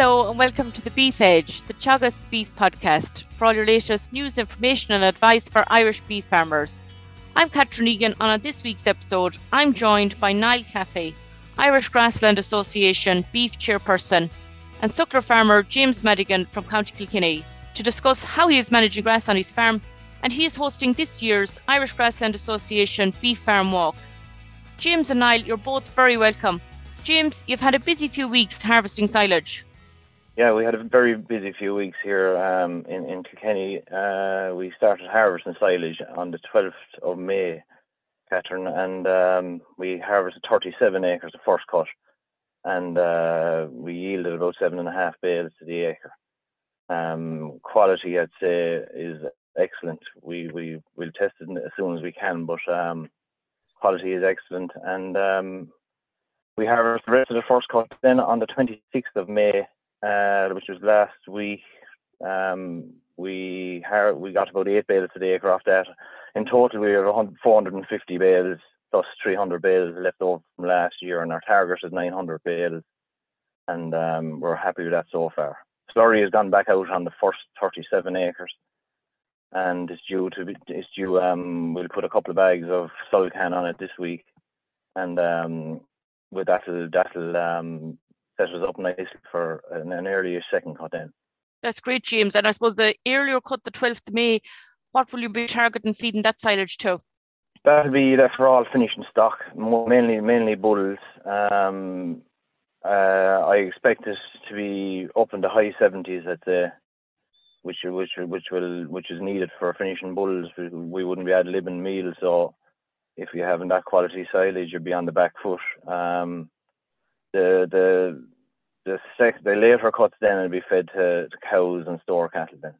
Hello and welcome to the Beef Edge, the Teagasc Beef Podcast, for all your latest news, information and advice for Irish beef farmers. I'm Catherine Egan, and on this week's episode, I'm joined by Niall Claffey, Irish Grassland Association Beef Chairperson, and suckler farmer James Madigan from County Kilkenny to discuss how he is managing grass on his farm, and he is hosting this year's Irish Grassland Association Beef Farm Walk. James and Niall, you're both very welcome. James, you've had a busy few weeks harvesting silage. Yeah, we had a very busy few weeks here in Kilkenny. We started harvesting silage on the 12th of May, Catherine, and we harvested 37 acres of first cut, and we yielded about 7.5 bales to the acre. Quality, I'd say, is excellent. We'll test it as soon as we can, but quality is excellent. And we harvested the rest of the first cut then on the 26th of May. Which was last week. We got about 8 bales to the acre off that. In total, we have 450 bales plus 300 bales left over from last year, and our target is 900 bales, and we're happy with that so far. Slurry has gone back out on the first 37 acres, and we'll put a couple of bags of Solcan on it this week, and with that'll set us up nicely for an earlier second cut then. That's great, James. And I suppose the earlier cut, the 12th of May, what will you be targeting feeding that silage to? That'll be for all finishing stock, mainly bulls. I expect it to be up in the high 70s, I'd say, which is needed for finishing bulls. We wouldn't be ad libbing meal, so if you're having that quality silage, you'll be on the back foot. The later cuts then will be fed to cows and store cattle then.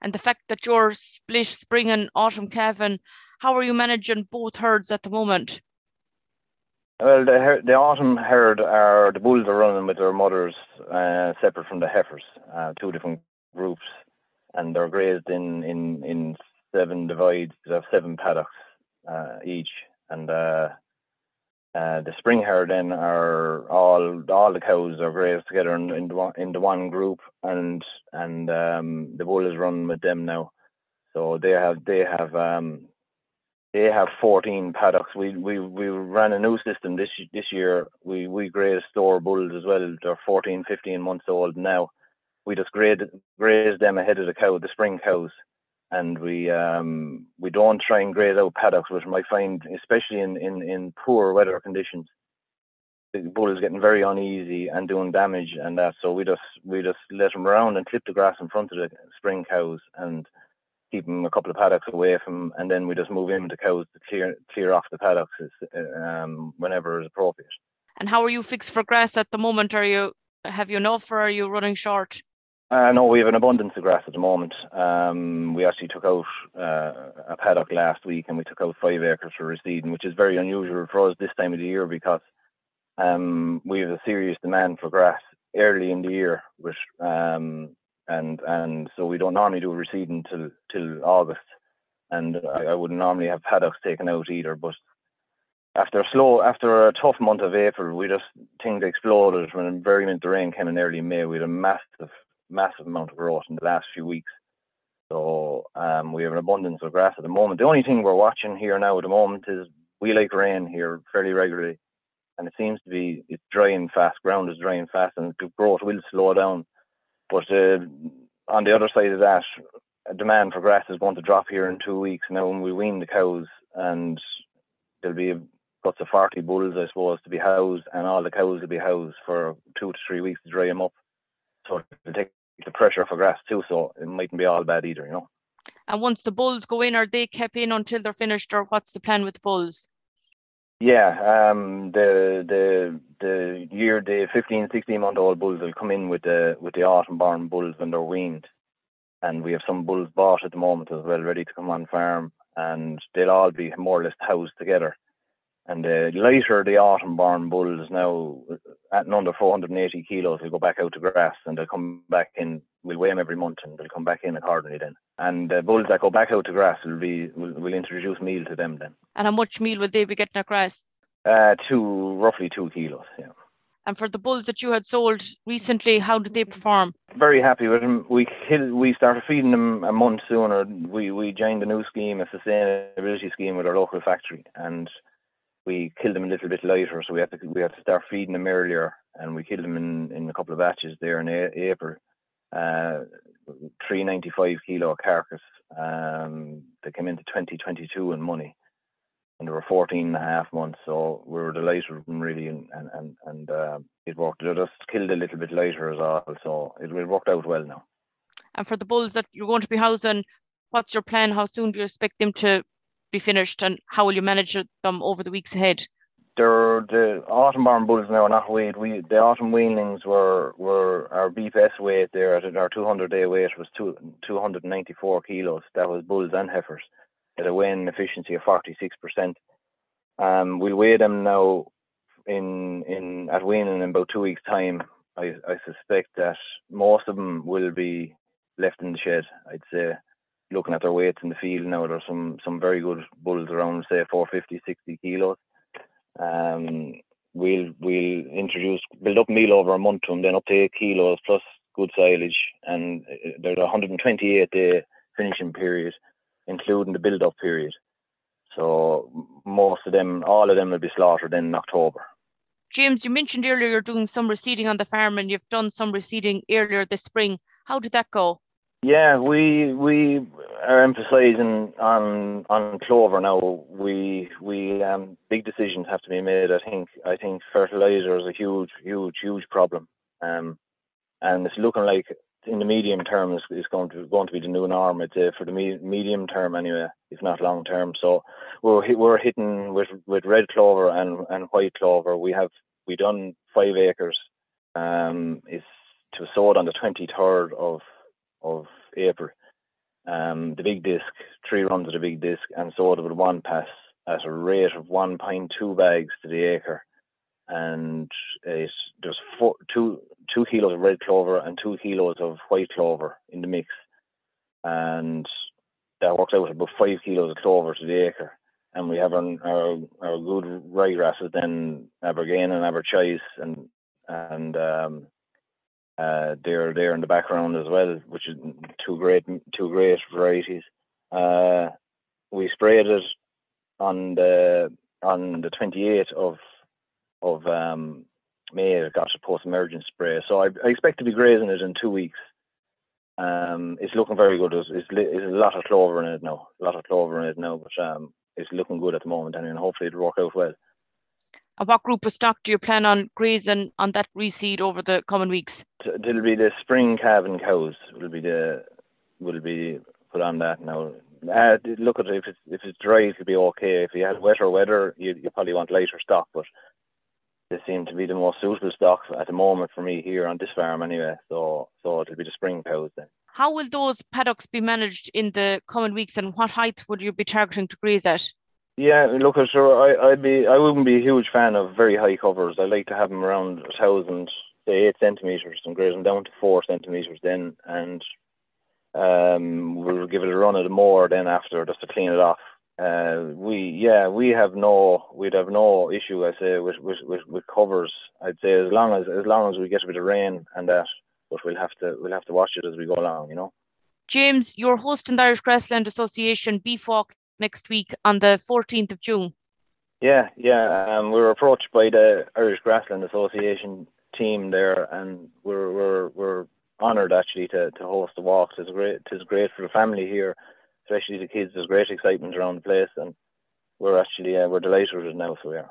And the fact that you're split spring and autumn calving, how are you managing both herds at the moment? Well, the autumn herd, the bulls are running with their mothers separate from the heifers, two different groups, and they're grazed in 7 divides of 7 paddocks each, and the spring herd then are all the cows are grazed together in the one group, and the bull is running with them now. So they have 14 paddocks. We ran a new system this year. We grazed store bulls as well. They're 14, 15 months old now. We just grazed them ahead of the spring cows. And we don't try and graze out paddocks, which I find, especially in poor weather conditions, the bull is getting very uneasy and doing damage and that. So we just let them around and clip the grass in front of the spring cows and keep them a couple of paddocks away from, and then we just move in with the cows to clear off the paddocks whenever is appropriate. And how are you fixed for grass at the moment? Have you enough, or are you running short? No, we have an abundance of grass at the moment. We actually took out a paddock last week, and we took out 5 acres for reseeding, which is very unusual for us this time of the year because we have a serious demand for grass early in the year, which and so we don't normally do reseeding till August, and I wouldn't normally have paddocks taken out either, but after a tough month of April, things exploded when very minute the rain came in early May. We had a massive amount of growth in the last few weeks, so we have an abundance of grass at the moment. The only thing we're watching here now at the moment is we like rain here fairly regularly, and it seems to be it's drying fast. Ground is drying fast, and growth will slow down. But on the other side of that, demand for grass is going to drop here in 2 weeks now when we wean the cows, and there'll be guts of 40 bulls, I suppose, to be housed, and all the cows will be housed for 2 to 3 weeks to dry them up. So it'll take the pressure for grass too, so it mightn't be all bad either, you know. And once the bulls go in, are they kept in until they're finished, or what's the plan with the bulls? Yeah, the 15, 16 month old bulls will come in with the autumn born bulls when they're weaned, and we have some bulls bought at the moment as well, ready to come on farm, and they'll all be more or less housed together. And later, the autumn-born bulls now, at under 480 kilos, will go back out to grass, and they'll come back in. We'll weigh them every month, and they'll come back in accordingly then. And the bulls that go back out to grass, we'll introduce meal to them then. And how much meal will they be getting at grass? Roughly 2 kilos, yeah. And for the bulls that you had sold recently, how did they perform? Very happy with them. We started feeding them a month sooner. We joined a new scheme, a sustainability scheme with our local factory, and we killed them a little bit later. So we had to start feeding them earlier, and we killed them in a couple of batches there in April. 395 kilo carcass. They came into 2022 in money, and they were 14 and a half months, so we were delighted with them really, and it worked. They just killed a little bit later as well, so it worked out well now. And for the bulls that you're going to be housing, what's your plan? How soon do you expect them to be finished, and how will you manage them over the weeks ahead? The autumn-born bulls now are not weighed. The autumn weanlings were our BPS weight there. Our 200-day weight was 294 kilos. That was bulls and heifers at a weighing efficiency of 46%. We'll weigh them now at weaning in about 2 weeks' time. I suspect that most of them will be left in the shed. I'd say, looking at their weights in the field now, there's some very good bulls around, say 450, 60 kilos. We'll build up meal over a month to them, then up to 8 kilos plus good silage, and there's a 128-day finishing period, including the build-up period. So all of them will be slaughtered in October. James, you mentioned earlier you're doing some reseeding on the farm, and you've done some reseeding earlier this spring. How did that go? Yeah, we are emphasising on clover now. We big decisions have to be made. I think fertiliser is a huge problem, and it's looking like in the medium term is going to be the new norm. It's for the medium term anyway, if not long term. So we're hitting with red clover and white clover. We done 5 acres. It's to sowed on the 23rd of April. The big disc, 3 runs of the big disc, and sowed with 1 pass at a rate of 1.2 bags to the acre, and there's 2 kilos of red clover and 2 kilos of white clover in the mix, and that works out about 5 kilos of clover to the acre. And we have our good ryegrasses then, Abergain and Aberchise, and they're there in the background as well, which is two great varieties. We sprayed it on the 28th of May. It got a post-emergence spray, so I expect to be grazing it in 2 weeks. It's looking very good. It's a lot of clover in it now, but it's looking good at the moment, and hopefully it'll work out well. And what group of stock do you plan on grazing on that reseed over the coming weeks? It'll be the spring calving cows. Will be put on that now. Look at it, if it's dry, it'll be okay. If you had wetter weather, you probably want lighter stock. But they seem to be the most suitable stock at the moment for me here on this farm anyway. So it'll be the spring cows then. How will those paddocks be managed in the coming weeks, and what height would you be targeting to graze at? Yeah, look, I wouldn't be a huge fan of very high covers. I like to have them around 1,000, say 8 centimetres, and graze them down to 4 centimetres then, and we'll give it a run of the mower then after, just to clean it off. We'd have no issue, I say, with covers. I'd say as long as we get a bit of rain and that, but we'll have to watch it as we go along, you know. James, you're hosting the Irish Grassland Association Beef Walk next week on the 14th of June. Yeah. We were approached by the Irish Grassland Association team there, and we're honoured actually to host the walks. It's great for the family here, especially the kids. There's great excitement around the place, and we're actually we're delighted with it now, so we are.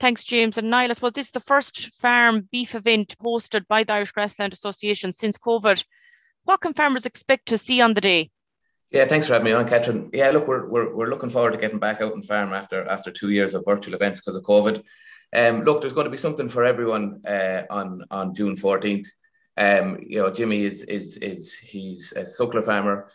Thanks, James. And Niall, I suppose this is the first farm beef event hosted by the Irish Grassland Association since COVID. What can farmers expect to see on the day? Yeah, thanks for having me on, Catherine. Yeah, look, we're looking forward to getting back out and farm after 2 years of virtual events because of COVID. Look, there's going to be something for everyone on June 14th. Jimmy he's a suckler farmer.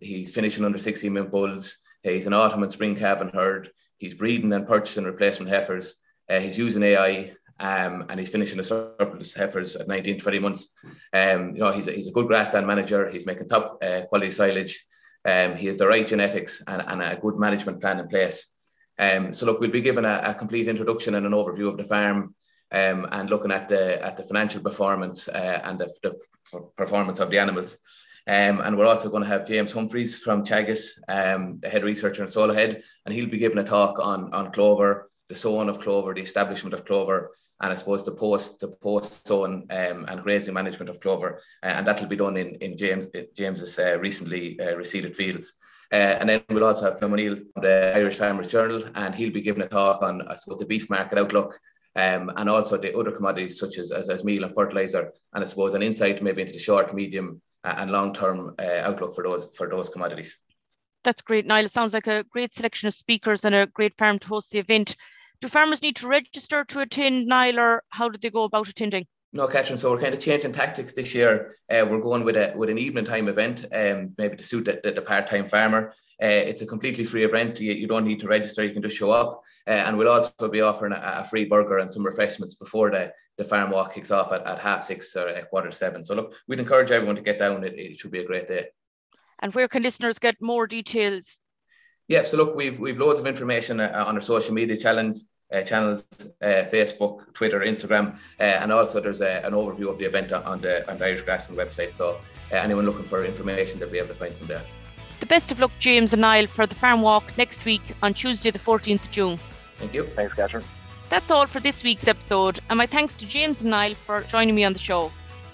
He's finishing under 60 mint bulls. He's an autumn and spring calving herd. He's breeding and purchasing replacement heifers. He's using AI. And he's finishing the surplus heifers at 19, 20 months. He's a good grassland manager. He's making top quality silage. He has the right genetics and a good management plan in place. So look, we'll be given a complete introduction and an overview of the farm. and looking at the financial performance and the performance of the animals. And we're also going to have James Humphreys from Teagasc, the head researcher in Solahead, and he'll be giving a talk on clover, the sowing of clover, the establishment of clover, and I suppose the post sowing and grazing management of clover, and that'll be done in James's recently reseeded fields. And then we'll also have Phelim O'Neill from the Irish Farmers Journal, and he'll be giving a talk on, I suppose, the beef market outlook, and also the other commodities such as meal and fertilizer, and I suppose an insight maybe into the short, medium, and long-term outlook for those commodities. That's great, Niall. It sounds like a great selection of speakers and a great farm to host the event. Do farmers need to register to attend, Niall, or how did they go about attending? No, Catherine, so we're kind of changing tactics this year. We're going with an evening time event, maybe to suit the part-time farmer. It's a completely free event. You don't need to register, you can just show up. And we'll also be offering a free burger and some refreshments before the farm walk kicks off at 6:30 or 7:15. So look, we'd encourage everyone to get down. It should be a great day. And where can listeners get more details? Yeah, so look, we've loads of information on our social media channels, Facebook, Twitter, Instagram, and also there's an overview of the event on the Irish Grassland website. So anyone looking for information, they'll be able to find some there. The best of luck, James and Niall, for the farm walk next week on Tuesday the 14th of June. Thank you. Thanks, Catherine. That's all for this week's episode, and my thanks to James and Niall for joining me on the show.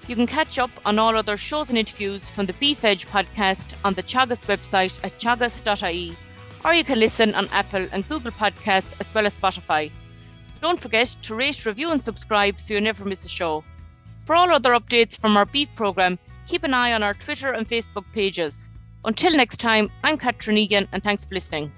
You can catch up on all other shows and interviews from the Beef Edge podcast on the Teagasc website at teagasc.ie, or you can listen on Apple and Google Podcasts as well as Spotify. Don't forget to rate, review and subscribe so you never miss a show. For all other updates from our beef programme, keep an eye on our Twitter and Facebook pages. Until next time, I'm Catherine Egan, and thanks for listening.